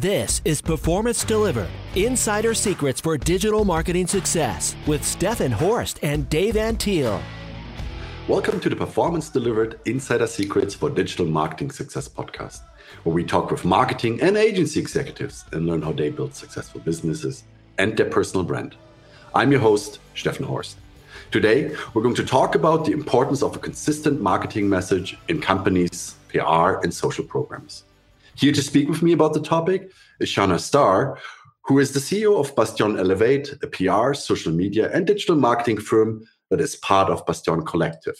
This is Performance Delivered, Insider Secrets for Digital Marketing Success with Stefan Horst and Dave Antiel. Welcome to the Performance Delivered, Insider Secrets for Digital Marketing Success podcast, where we talk with marketing and agency executives and learn how they build successful businesses and their personal brand. I'm your host, Stefan Horst. Today, we're going to talk about the importance of a consistent marketing message in companies, PR, and social programs. Here to speak with me about the topic is Shanna Starr, who is the CEO of Bastion Elevate, a PR, social media, and digital marketing firm that is part of Bastion Collective.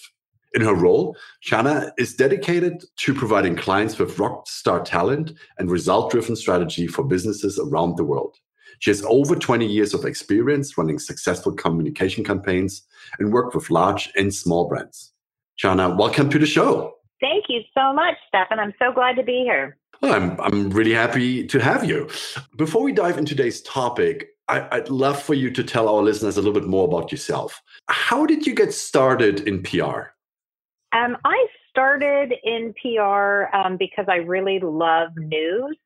In her role, Shanna is dedicated to providing clients with rock star talent and result-driven strategy for businesses around the world. She has over 20 years of experience running successful communication campaigns and worked with large and small brands. Shanna, welcome to the show. Thank you so much, Stefan. I'm so glad to be here. Well, I'm really happy to have you. Before we dive into today's topic, I'd love for you to tell our listeners a little bit more about yourself. How did you get started in PR? I started in PR because I really love news.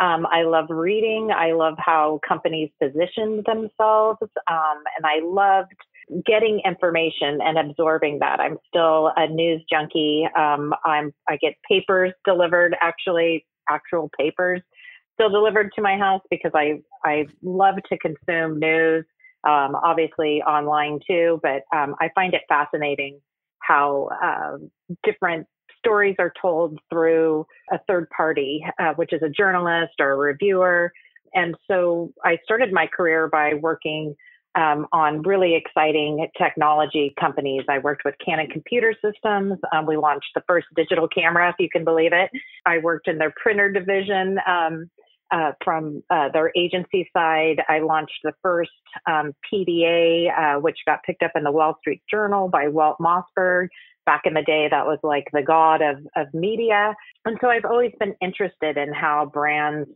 I love reading. I love how companies position themselves. And I loved getting information and absorbing that. I'm still a news junkie. I get papers delivered, actual papers still delivered to my house because I love to consume news, obviously online too, but I find it fascinating how different stories are told through a third party, which is a journalist or a reviewer. And so I started my career by working on really exciting technology companies. I worked with Canon Computer Systems. We launched the first digital camera, if you can believe it. I worked in their printer division from their agency side. I launched the first PDA, which got picked up in the Wall Street Journal by Walt Mossberg. Back in the day, that was like the god of media. And so I've always been interested in how brands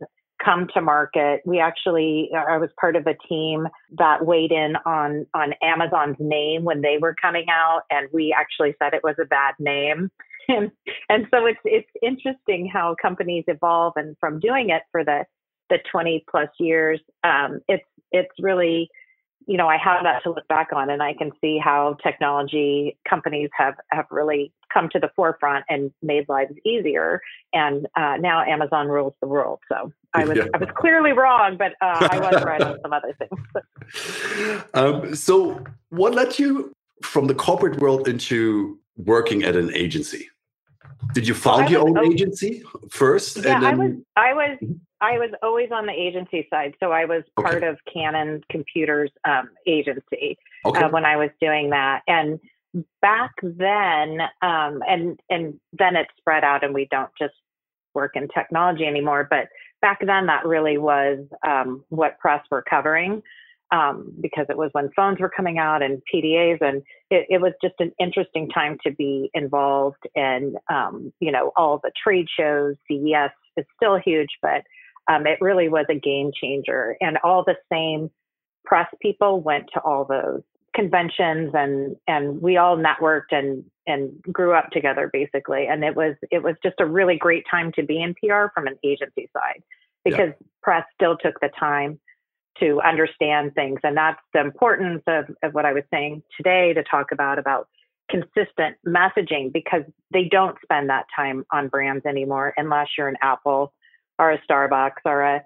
come to market. I was part of a team that weighed in on Amazon's name when they were coming out, and we actually said it was a bad name. And so it's interesting how companies evolve, and from doing it for the 20 plus years, it's really, you know, I have that to look back on, and I can see how technology companies have really come to the forefront and made lives easier. And now Amazon rules the world. So I was clearly wrong, but I was right on some other things. So what led you from the corporate world into working at an agency? Did you found your own agency first? Yeah, and then... I was always on the agency side. So I was part of Canon Computers agency when I was doing that. And back then, and then it spread out, and we don't just work in technology anymore. But back then, that really was what press were covering, because it was when phones were coming out and PDAs, and it was just an interesting time to be involved in, all the trade shows. CES is still huge, but it really was a game changer. And all the same press people went to all those conventions, and we all networked and grew up together, basically. And it was just a really great time to be in PR from an agency side, because press still took the time to understand things. And that's the importance of what I was saying today to talk about consistent messaging, because they don't spend that time on brands anymore, unless you're an Apple or a Starbucks or a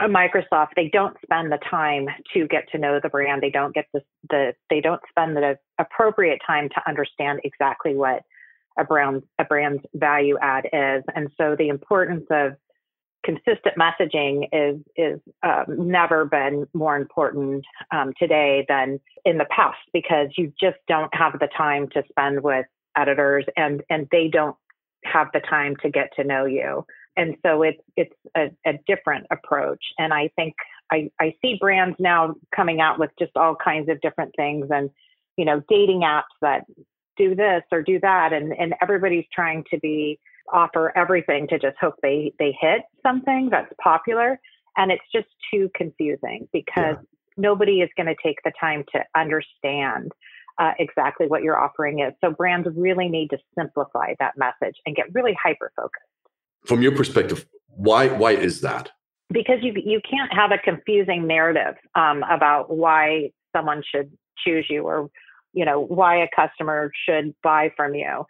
Microsoft. They don't spend the time to get to know the brand. They don't get they don't spend the appropriate time to understand exactly what a brand's value add is. And so the importance of consistent messaging is never been more important today than in the past, because you just don't have the time to spend with editors, and they don't have the time to get to know you. And so it's a different approach. And I think I see brands now coming out with just all kinds of different things, and, you know, dating apps that do this or do that. And everybody's trying to offer everything to just hope they hit something that's popular. And it's just too confusing, because nobody is going to take the time to understand exactly what your offering is. So brands really need to simplify that message and get really hyper-focused. From your perspective, why is that? because you can't have a confusing narrative about why someone should choose you, or why a customer should buy from you,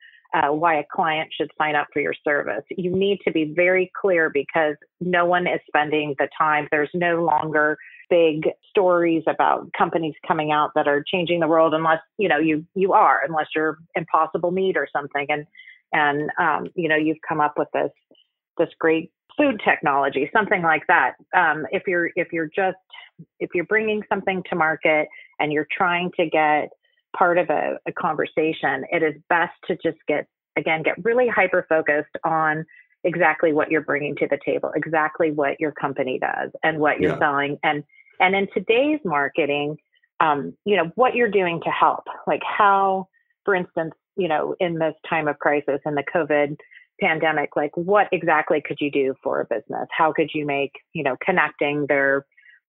why a client should sign up for your service. You need to be very clear because no one is spending the time. There's no longer big stories about companies coming out that are changing the world, unless unless you're Impossible Meat or something, and you've come up with this great food technology, something like that. If you're bringing something to market and you're trying to get part of a conversation, it is best to just get really hyper-focused on exactly what you're bringing to the table, exactly what your company does and what you're selling. And in today's marketing, what you're doing to help, like how, for instance, in this time of crisis and the COVID pandemic, like what exactly could you do for a business? How could you make, connecting their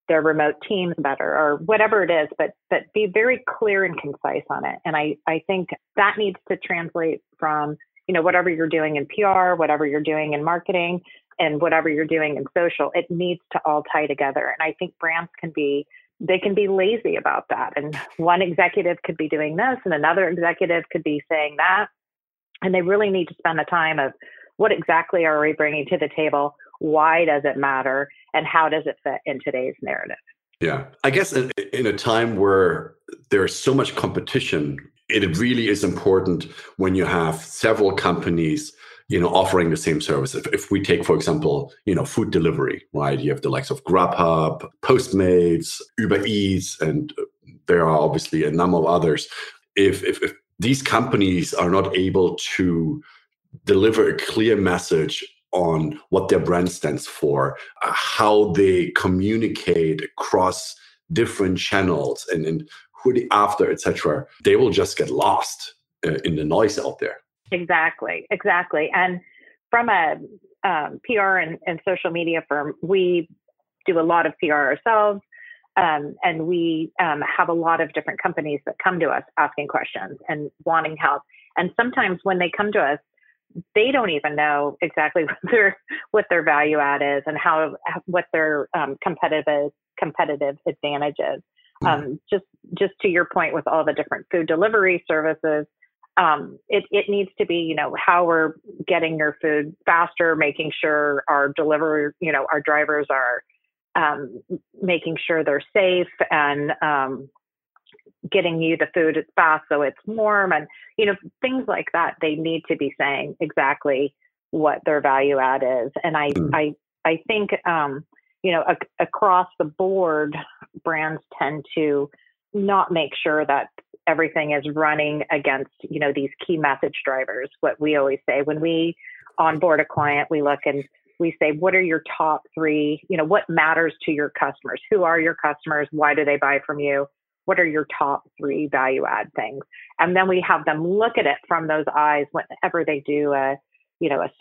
remote teams better or whatever it is, but be very clear and concise on it. And I think that needs to translate from, whatever you're doing in PR, whatever you're doing in marketing, and whatever you're doing in social, it needs to all tie together. And I think brands can be lazy about that. And one executive could be doing this and another executive could be saying that. And they really need to spend the time of what exactly are we bringing to the table? Why does it matter? And how does it fit in today's narrative? Yeah, I guess in a time where there's so much competition, it really is important when you have several companies, offering the same service. If we take, for example, food delivery, right? You have the likes of Grubhub, Postmates, Uber Eats, and there are obviously a number of others. If these companies are not able to deliver a clear message on what their brand stands for, how they communicate across different channels and who they after, etc., they will just get lost in the noise out there. Exactly. And from a PR and social media firm, we do a lot of PR ourselves. And we have a lot of different companies that come to us asking questions and wanting help. And sometimes when they come to us, they don't even know exactly what their value add is and what their competitive advantage is. Just to your point with all the different food delivery services, it needs to be how we're getting your food faster, making sure our delivery our drivers are making sure they're safe and getting you the food fast so it's warm and things like that. They need to be saying exactly what their value add is. And I think across the board, brands tend to not make sure that everything is running against these key message drivers. What we always say when we onboard a client, we look and we say, what are your top three, what matters to your customers? Who are your customers? Why do they buy from you? What are your top three value add things? And then we have them look at it from those eyes whenever they do a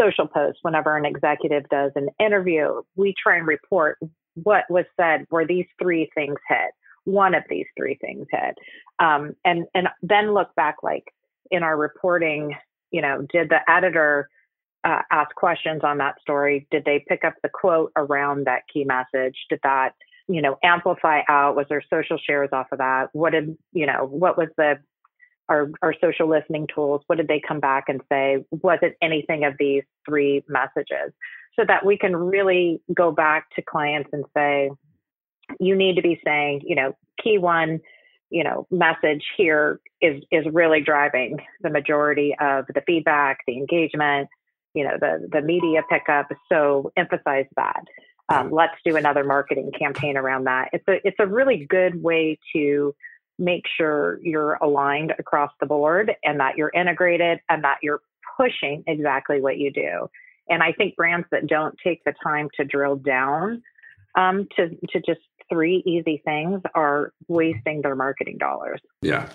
social post, whenever an executive does an interview, we try and report what was said. Were these three things hit? One of these three things hit. And then look back, like in our reporting, did the editor ask questions on that story? Did they pick up the quote around that key message? Did that, amplify out? Was there social shares off of that? What was our social listening tools? What did they come back and say? Was it anything of these three messages? So that we can really go back to clients and say, you need to be saying, key one, message here is really driving the majority of the feedback, the engagement, the media pickup. So emphasize that. Let's do another marketing campaign around that. It's a really good way to make sure you're aligned across the board and that you're integrated and that you're pushing exactly what you do. And I think brands that don't take the time to drill down to just three easy things are wasting their marketing dollars. Yeah.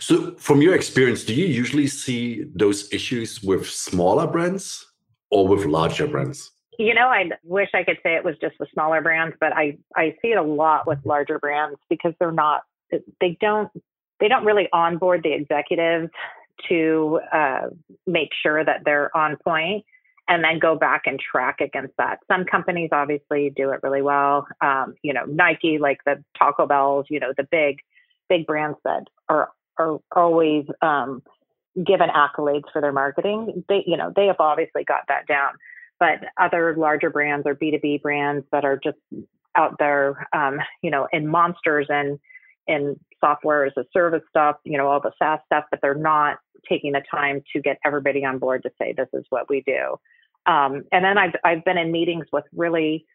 So from your experience, do you usually see those issues with smaller brands or with larger brands? I wish I could say it was just with smaller brands, but I see it a lot with larger brands because they don't really onboard the executives to make sure that they're on point. and then go back and track against that. Some companies obviously do it really well. Nike, like the Taco Bells, the big brands that are always given accolades for their marketing. They have obviously got that down. But other larger brands or B2B brands that are just out there, in monsters and in software as a service stuff, all the SaaS stuff, but they're not taking the time to get everybody on board to say, this is what we do. And then I've been in meetings with really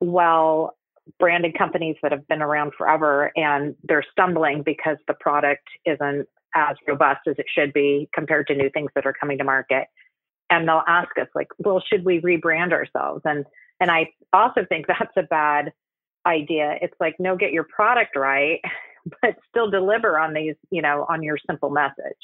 well-branded companies that have been around forever, and they're stumbling because the product isn't as robust as it should be compared to new things that are coming to market. And they'll ask us, like, well, should we rebrand ourselves? And I also think that's a bad idea. It's like, no, get your product right, but still deliver on these, on your simple message.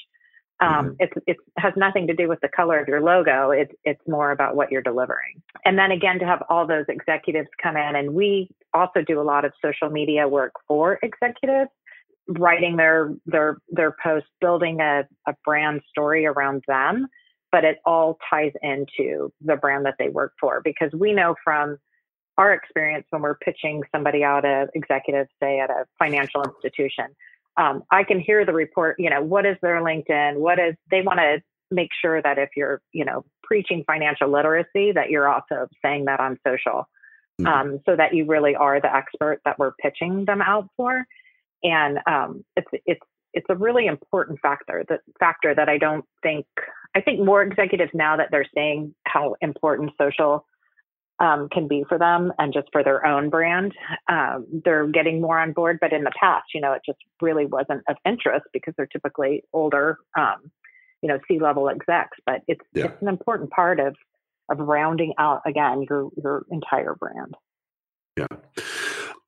It has nothing to do with the color of your logo. It's more about what you're delivering. And then again, to have all those executives come in, and we also do a lot of social media work for executives, writing their posts, building a brand story around them. But it all ties into the brand that they work for, because we know from our experience when we're pitching somebody out, an executive, say at a financial institution, I can hear the report, what is their LinkedIn? They want to make sure that if you're, preaching financial literacy, that you're also saying that on social, so that you really are the expert that we're pitching them out for. And it's a really important factor that I think more executives now that they're seeing how important social can be for them and just for their own brand, they're getting more on board. But in the past, it just really wasn't of interest because they're typically older, C-level execs. But it's an important part of rounding out, again, your entire brand. Yeah.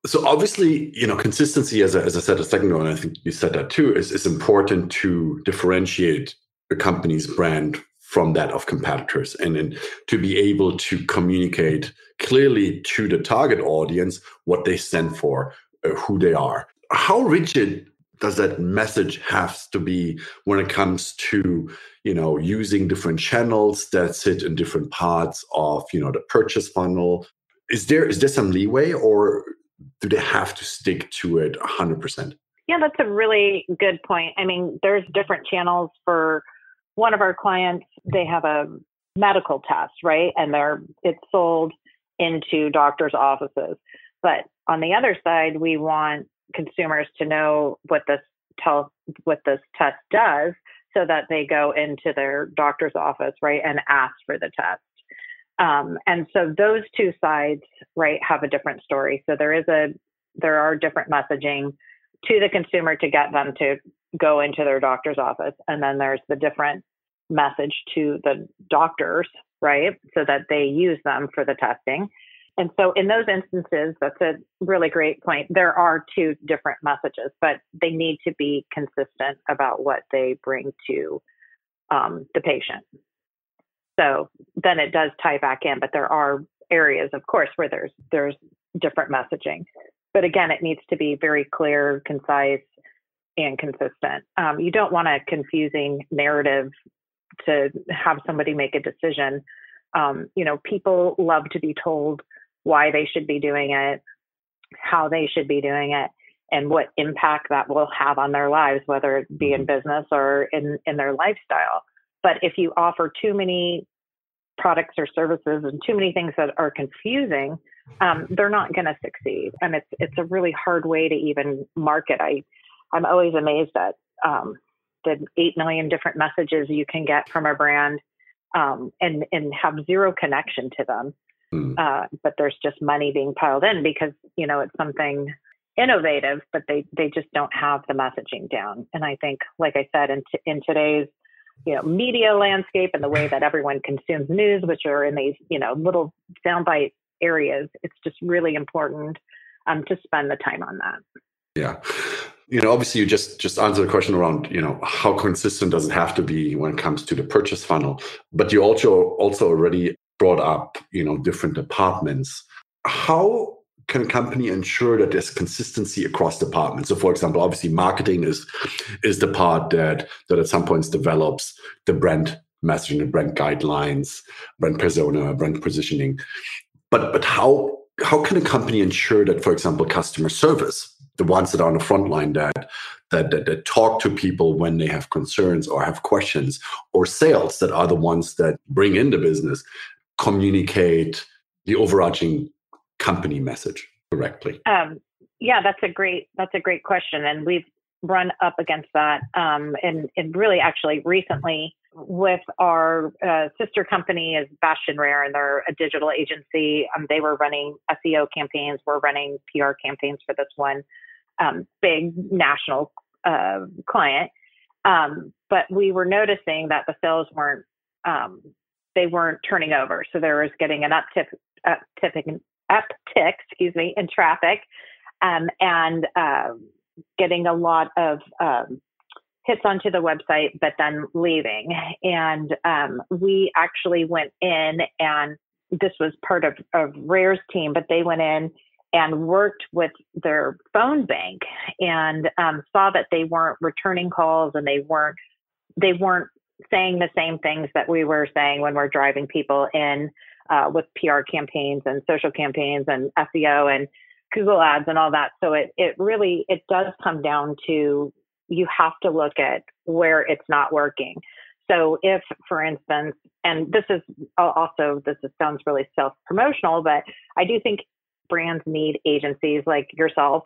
So obviously, consistency, as I said a second ago, and I think you said that too, is important to differentiate a company's brand from that of competitors, and then to be able to communicate clearly to the target audience what they stand for, who they are. How rigid does that message have to be when it comes to, using different channels that sit in different parts of, the purchase funnel? Is there some leeway, or do they have to stick to it 100%? Yeah, that's a really good point. I mean, there's different channels. For one of our clients, they have a medical test, right? And it's sold into doctors' offices. But on the other side, we want consumers to know what this test does, so that they go into their doctor's office, right, and ask for the test. And so those two sides, right, have a different story. So there are different messaging to the consumer to get them to go into their doctor's office. And then there's the different message to the doctors, right, so that they use them for the testing. And so in those instances, that's a really great point. There are two different messages, but they need to be consistent about what they bring to the patient. So then it does tie back in, but there are areas, of course, where there's different messaging. But again, it needs to be very clear, concise, and consistent. You don't want a confusing narrative to have somebody make a decision. People love to be told why they should be doing it, how they should be doing it, and what impact that will have on their lives, whether it be in business or in their lifestyle. But if you offer too many products or services and too many things that are confusing, they're not going to succeed. And it's a really hard way to even market. I'm always amazed at the 8 million different messages you can get from a brand and have zero connection to them. But there's just money being piled in because, it's something innovative, but they just don't have the messaging down. And I think, like I said, in today's media landscape and the way that everyone consumes news, which are in these, little soundbite areas, it's just really important to spend the time on that. Yeah. Obviously you just answered the question around, how consistent does it have to be when it comes to the purchase funnel? But you also already brought up, different departments. How can a company ensure that there's consistency across departments? So, for example, obviously marketing is the part that at some points develops the brand messaging and brand guidelines, brand persona, brand positioning. But how can a company ensure that, for example, customer service, the ones that are on the front line that talk to people when they have concerns or have questions, or sales that are the ones that bring in the business, communicate the overarching company message correctly? Yeah, that's a great question. And we've run up against that. And really actually recently with our sister company is Bastion Rare, and they're a digital agency. They were running SEO campaigns. We're running PR campaigns for this one big national client. But we were noticing that the sales weren't turning over. So there was getting an uptick in traffic, and getting a lot of hits onto the website, but then leaving. And we actually went in, and this was part of Rare's team, but they went in and worked with their phone bank and saw that they weren't returning calls, and they weren't saying the same things that we were saying when we're driving people in with PR campaigns and social campaigns and SEO and Google ads and all that. So it really does come down to, you have to look at where it's not working. So if, for instance, and this sounds really self-promotional, but I do think brands need agencies like yourself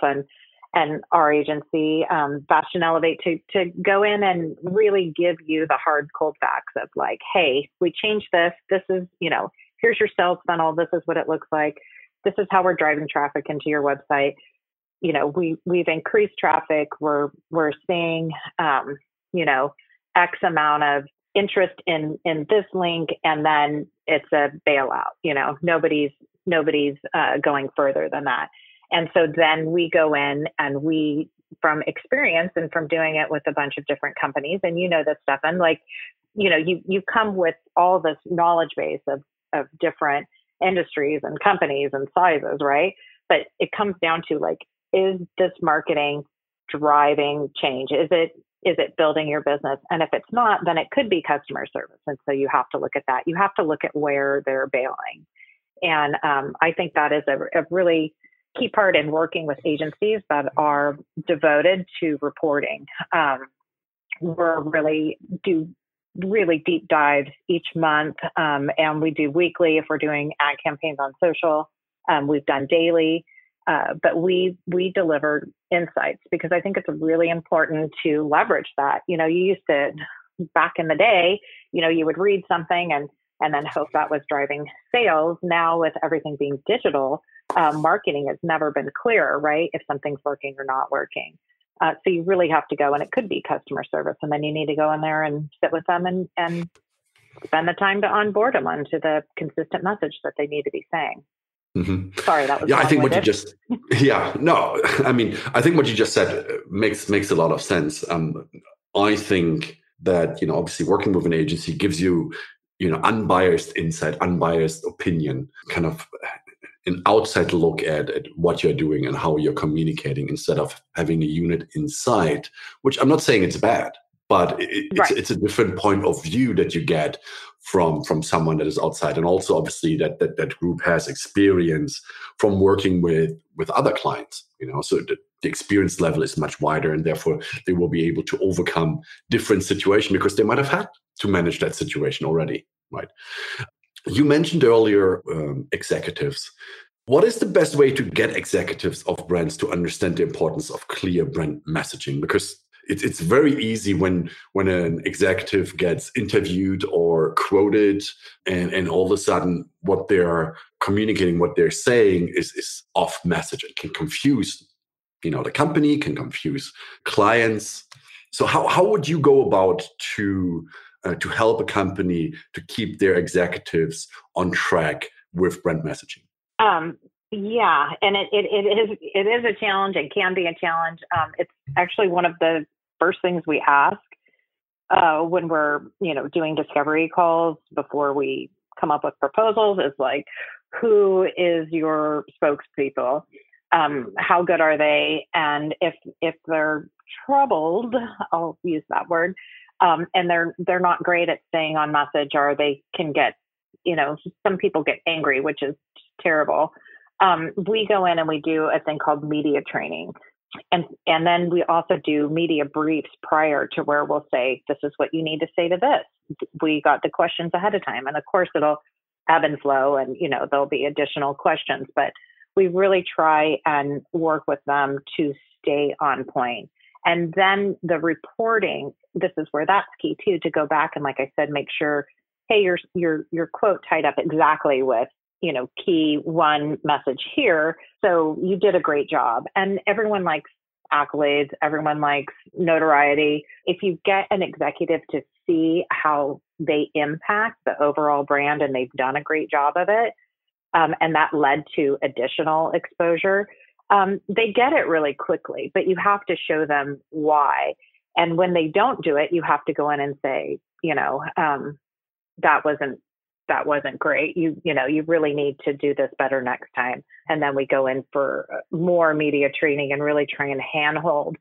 and our agency, Bastion Elevate, to go in and really give you the hard, cold facts of like, hey, we changed this. This is, here's your sales funnel. This is what it looks like. This is how we're driving traffic into your website. We've increased traffic. We're seeing, X amount of interest in this link, and then it's a bailout. Nobody's going further than that. And so then we go in and we, from experience and from doing it with a bunch of different companies, and this, Stefan, like, you come with all this knowledge base of different industries and companies and sizes, right? But it comes down to, like, is this marketing driving change? Is it building your business? And if it's not, then it could be customer service. And so you have to look at that. You have to look at where they're bailing. And I think that is a really key part in working with agencies that are devoted to reporting. We do really deep dives each month, and we do weekly if we're doing ad campaigns on social. We've done daily, but we deliver insights, because I think it's really important to leverage that. You used to, back in the day, you would read something and then hope that was driving sales. Now with everything being digital, marketing has never been clearer, right? If something's working or not working. So you really have to go, and it could be customer service, and then you need to go in there and sit with them and spend the time to onboard them onto the consistent message that they need to be saying. Mm-hmm. Sorry, that was. Yeah, I think what you just. Yeah, no, I mean, I think what you just said makes a lot of sense. I think that obviously working with an agency gives you unbiased insight, unbiased opinion, kind of an outside look at what you're doing and how you're communicating, instead of having a unit inside. Which I'm not saying it's bad, but it's a different point of view that you get from someone that is outside. And also obviously that group has experience from working with other clients, so the experience level is much wider, and therefore they will be able to overcome different situations because they might have had to manage that situation already, right? You mentioned earlier executives. What is the best way to get executives of brands to understand the importance of clear brand messaging? Because it's very easy when an executive gets interviewed or quoted, and all of a sudden what they're communicating, what they're saying is off message. It can confuse, the company, can confuse clients. So how would you go about to help a company to keep their executives on track with brand messaging? Yeah, and it is a challenge, and can be a challenge. It's actually one of the first things we ask when we're doing discovery calls before we come up with proposals is like, who is your spokespeople? How good are they? And if they're troubled, I'll use that word, and they're not great at staying on message, or they can get, you know, some people get angry, which is terrible. We go in and we do a thing called media training. And then we also do media briefs prior to, where we'll say, this is what you need to say to this. We got the questions ahead of time. And of course, it'll ebb and flow, and, you know, there'll be additional questions, but we really try and work with them to stay on point. And then the reporting, this is where that's key too, to go back and, like I said, make sure, hey, your quote tied up exactly with, you know, key one message here. So you did a great job. And everyone likes accolades. Everyone likes notoriety. If you get an executive to see how they impact the overall brand and they've done a great job of it, and that led to additional exposure, they get it really quickly, but you have to show them why. And when they don't do it, you have to go in and say, you know, that wasn't great. You know, you really need to do this better next time. And then we go in for more media training and really try and handhold.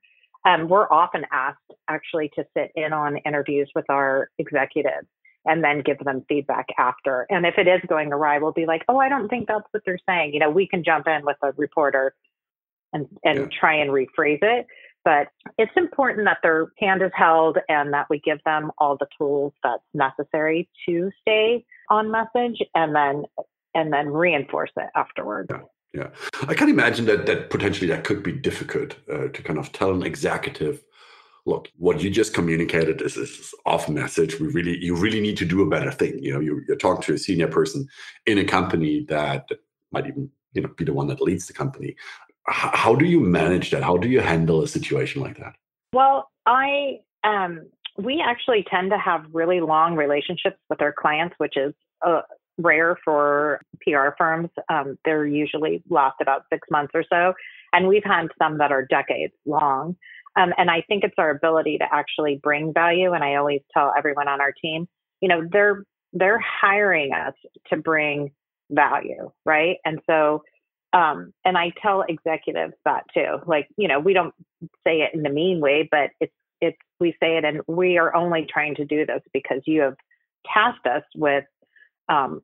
We're often asked actually to sit in on interviews with our executives and then give them feedback after. And if it is going awry, we'll be like, oh, I don't think that's what they're saying. You know, we can jump in with a reporter and try and rephrase it. But it's important that their hand is held and that we give them all the tools that's necessary to stay on message, and then reinforce it afterward. Yeah. I can imagine that potentially that could be difficult to kind of tell an executive, look, what you just communicated is this off message. You really need to do a better thing. You know, you're talking to a senior person in a company that might even, you know, be the one that leads the company. How do you manage that? How do you handle a situation like that? Well, we actually tend to have really long relationships with our clients, which is rare for PR firms. They're usually last about 6 months or so. And we've had some that are decades long. And I think it's our ability to actually bring value. And I always tell everyone on our team, you know, they're hiring us to bring value, right? And so and I tell executives that too, like, you know, we don't say it in the mean way, but it's, we say it, and we are only trying to do this because you have tasked us with,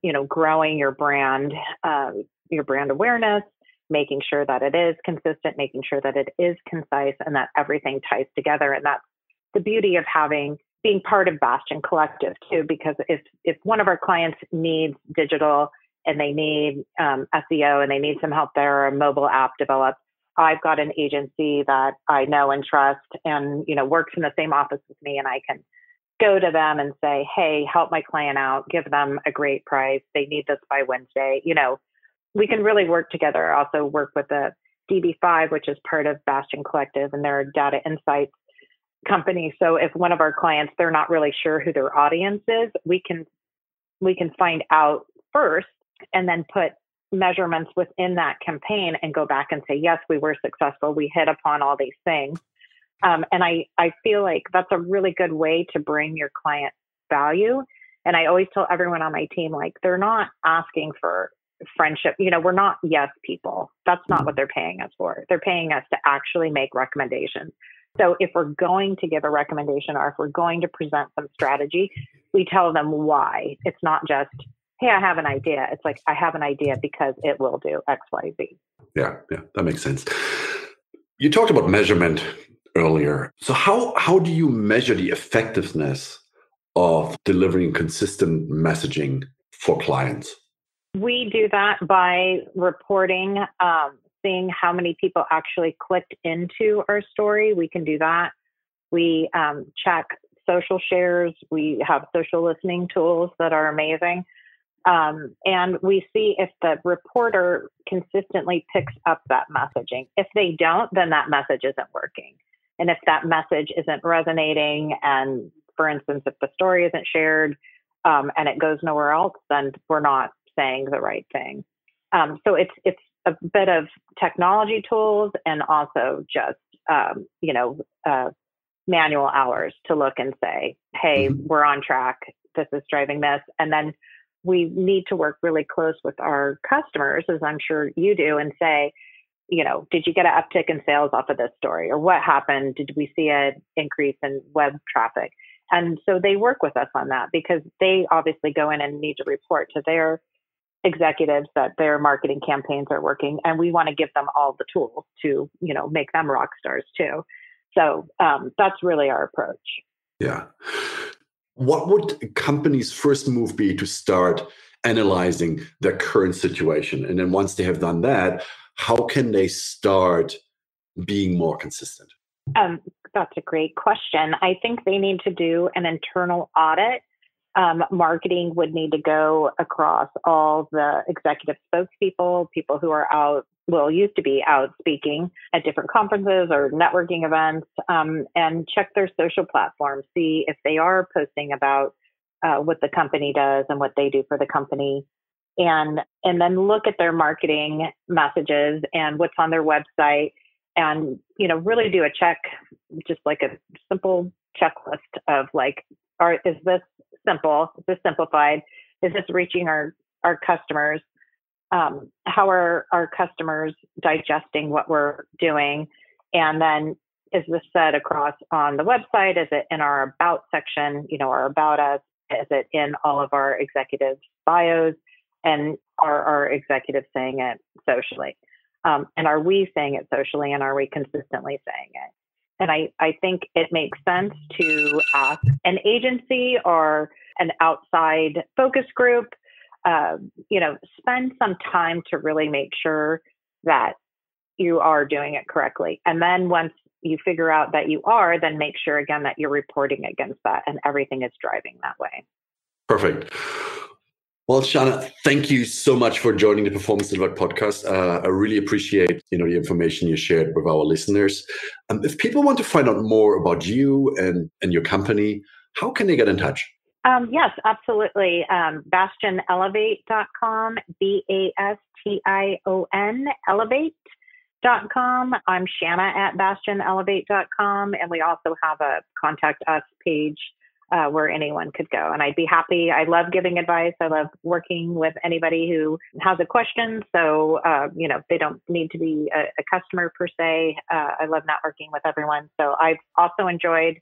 you know, growing your brand awareness, making sure that it is consistent, making sure that it is concise, and that everything ties together. And that's the beauty of being part of Bastion Collective too, because if one of our clients needs digital, and they need SEO, and they need some help there, or a mobile app developed, I've got an agency that I know and trust, and, you know, works in the same office with me, and I can go to them and say, hey, help my client out, give them a great price, they need this by Wednesday. You know, we can really work together. I also work with the DB5, which is part of Bastion Collective, and they're a data insights company. So if one of our clients, they're not really sure who their audience is, we can find out first, and then put measurements within that campaign and go back and say, yes, we were successful. We hit upon all these things. And I feel like that's a really good way to bring your client value. And I always tell everyone on my team, like, they're not asking for friendship. You know, we're not yes people. That's not what they're paying us for. They're paying us to actually make recommendations. So if we're going to give a recommendation, or if we're going to present some strategy, we tell them why. It's not just, hey, I have an idea. It's like, I have an idea because it will do X, Y, Z. Yeah, that makes sense. You talked about measurement earlier. So how do you measure the effectiveness of delivering consistent messaging for clients? We do that by reporting, seeing how many people actually clicked into our story. We can do that. We check social shares. We have social listening tools that are amazing. And we see if the reporter consistently picks up that messaging. If they don't, then that message isn't working. And if that message isn't resonating, and for instance, if the story isn't shared and it goes nowhere else, then we're not saying the right thing. So it's a bit of technology tools, and also just, manual hours to look and say, hey, we're on track. This is driving this. And then we need to work really close with our customers, as I'm sure you do, and say, you know, did you get an uptick in sales off of this story? Or what happened? Did we see an increase in web traffic? And so they work with us on that because they obviously go in and need to report to their executives that their marketing campaigns are working. And we want to give them all the tools to, you know, make them rock stars too. So that's really our approach. Yeah. What would a company's first move be to start analyzing their current situation? And then once they have done that, how can they start being more consistent? That's a great question. I think they need to do an internal audit. Marketing would need to go across all the executive spokespeople, people who are out, well, used to be out speaking at different conferences or networking events, and check their social platforms, see if they are posting about what the company does and what they do for the company. And then look at their marketing messages and what's on their website. And, you know, really do a check, just like a simple checklist of like, is this simple? Is this simplified? Is this reaching our customers? How are our customers digesting what we're doing? And then is this set across on the website? Is it in our about section, you know, our about us? Is it in all of our executive bios? And are our executives saying it socially? And are we saying it socially, and are we consistently saying it? And I think it makes sense to ask an agency or an outside focus group, you know, spend some time to really make sure that you are doing it correctly. And then once you figure out that you are, then make sure again that you're reporting against that and everything is driving that way. Perfect. Well, Shanna, thank you so much for joining the Performance Elevate podcast. I really appreciate, you know, the information you shared with our listeners. If people want to find out more about you and your company, how can they get in touch? Yes, absolutely. BastionElevate.com, Bastion, Elevate.com. I'm Shanna at BastionElevate.com. And we also have a contact us page where anyone could go. And I'd be happy. I love giving advice. I love working with anybody who has a question. So, you know, they don't need to be a customer per se. I love networking with everyone. So I've also enjoyed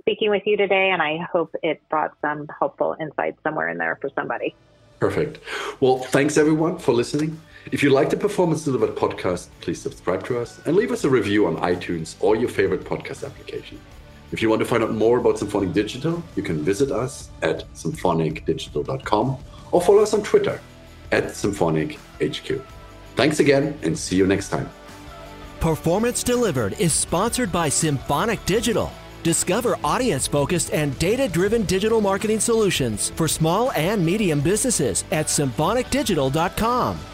speaking with you today, and I hope it brought some helpful insight somewhere in there for somebody. Perfect. Well, thanks everyone for listening. If you like the Performance Delivered podcast, please subscribe to us and leave us a review on iTunes or your favorite podcast application. If you want to find out more about Symphonic Digital, you can visit us at symphonicdigital.com or follow us on Twitter at SymphonicHQ. Thanks again and see you next time. Performance Delivered is sponsored by Symphonic Digital. Discover audience-focused and data-driven digital marketing solutions for small and medium businesses at symphonicdigital.com.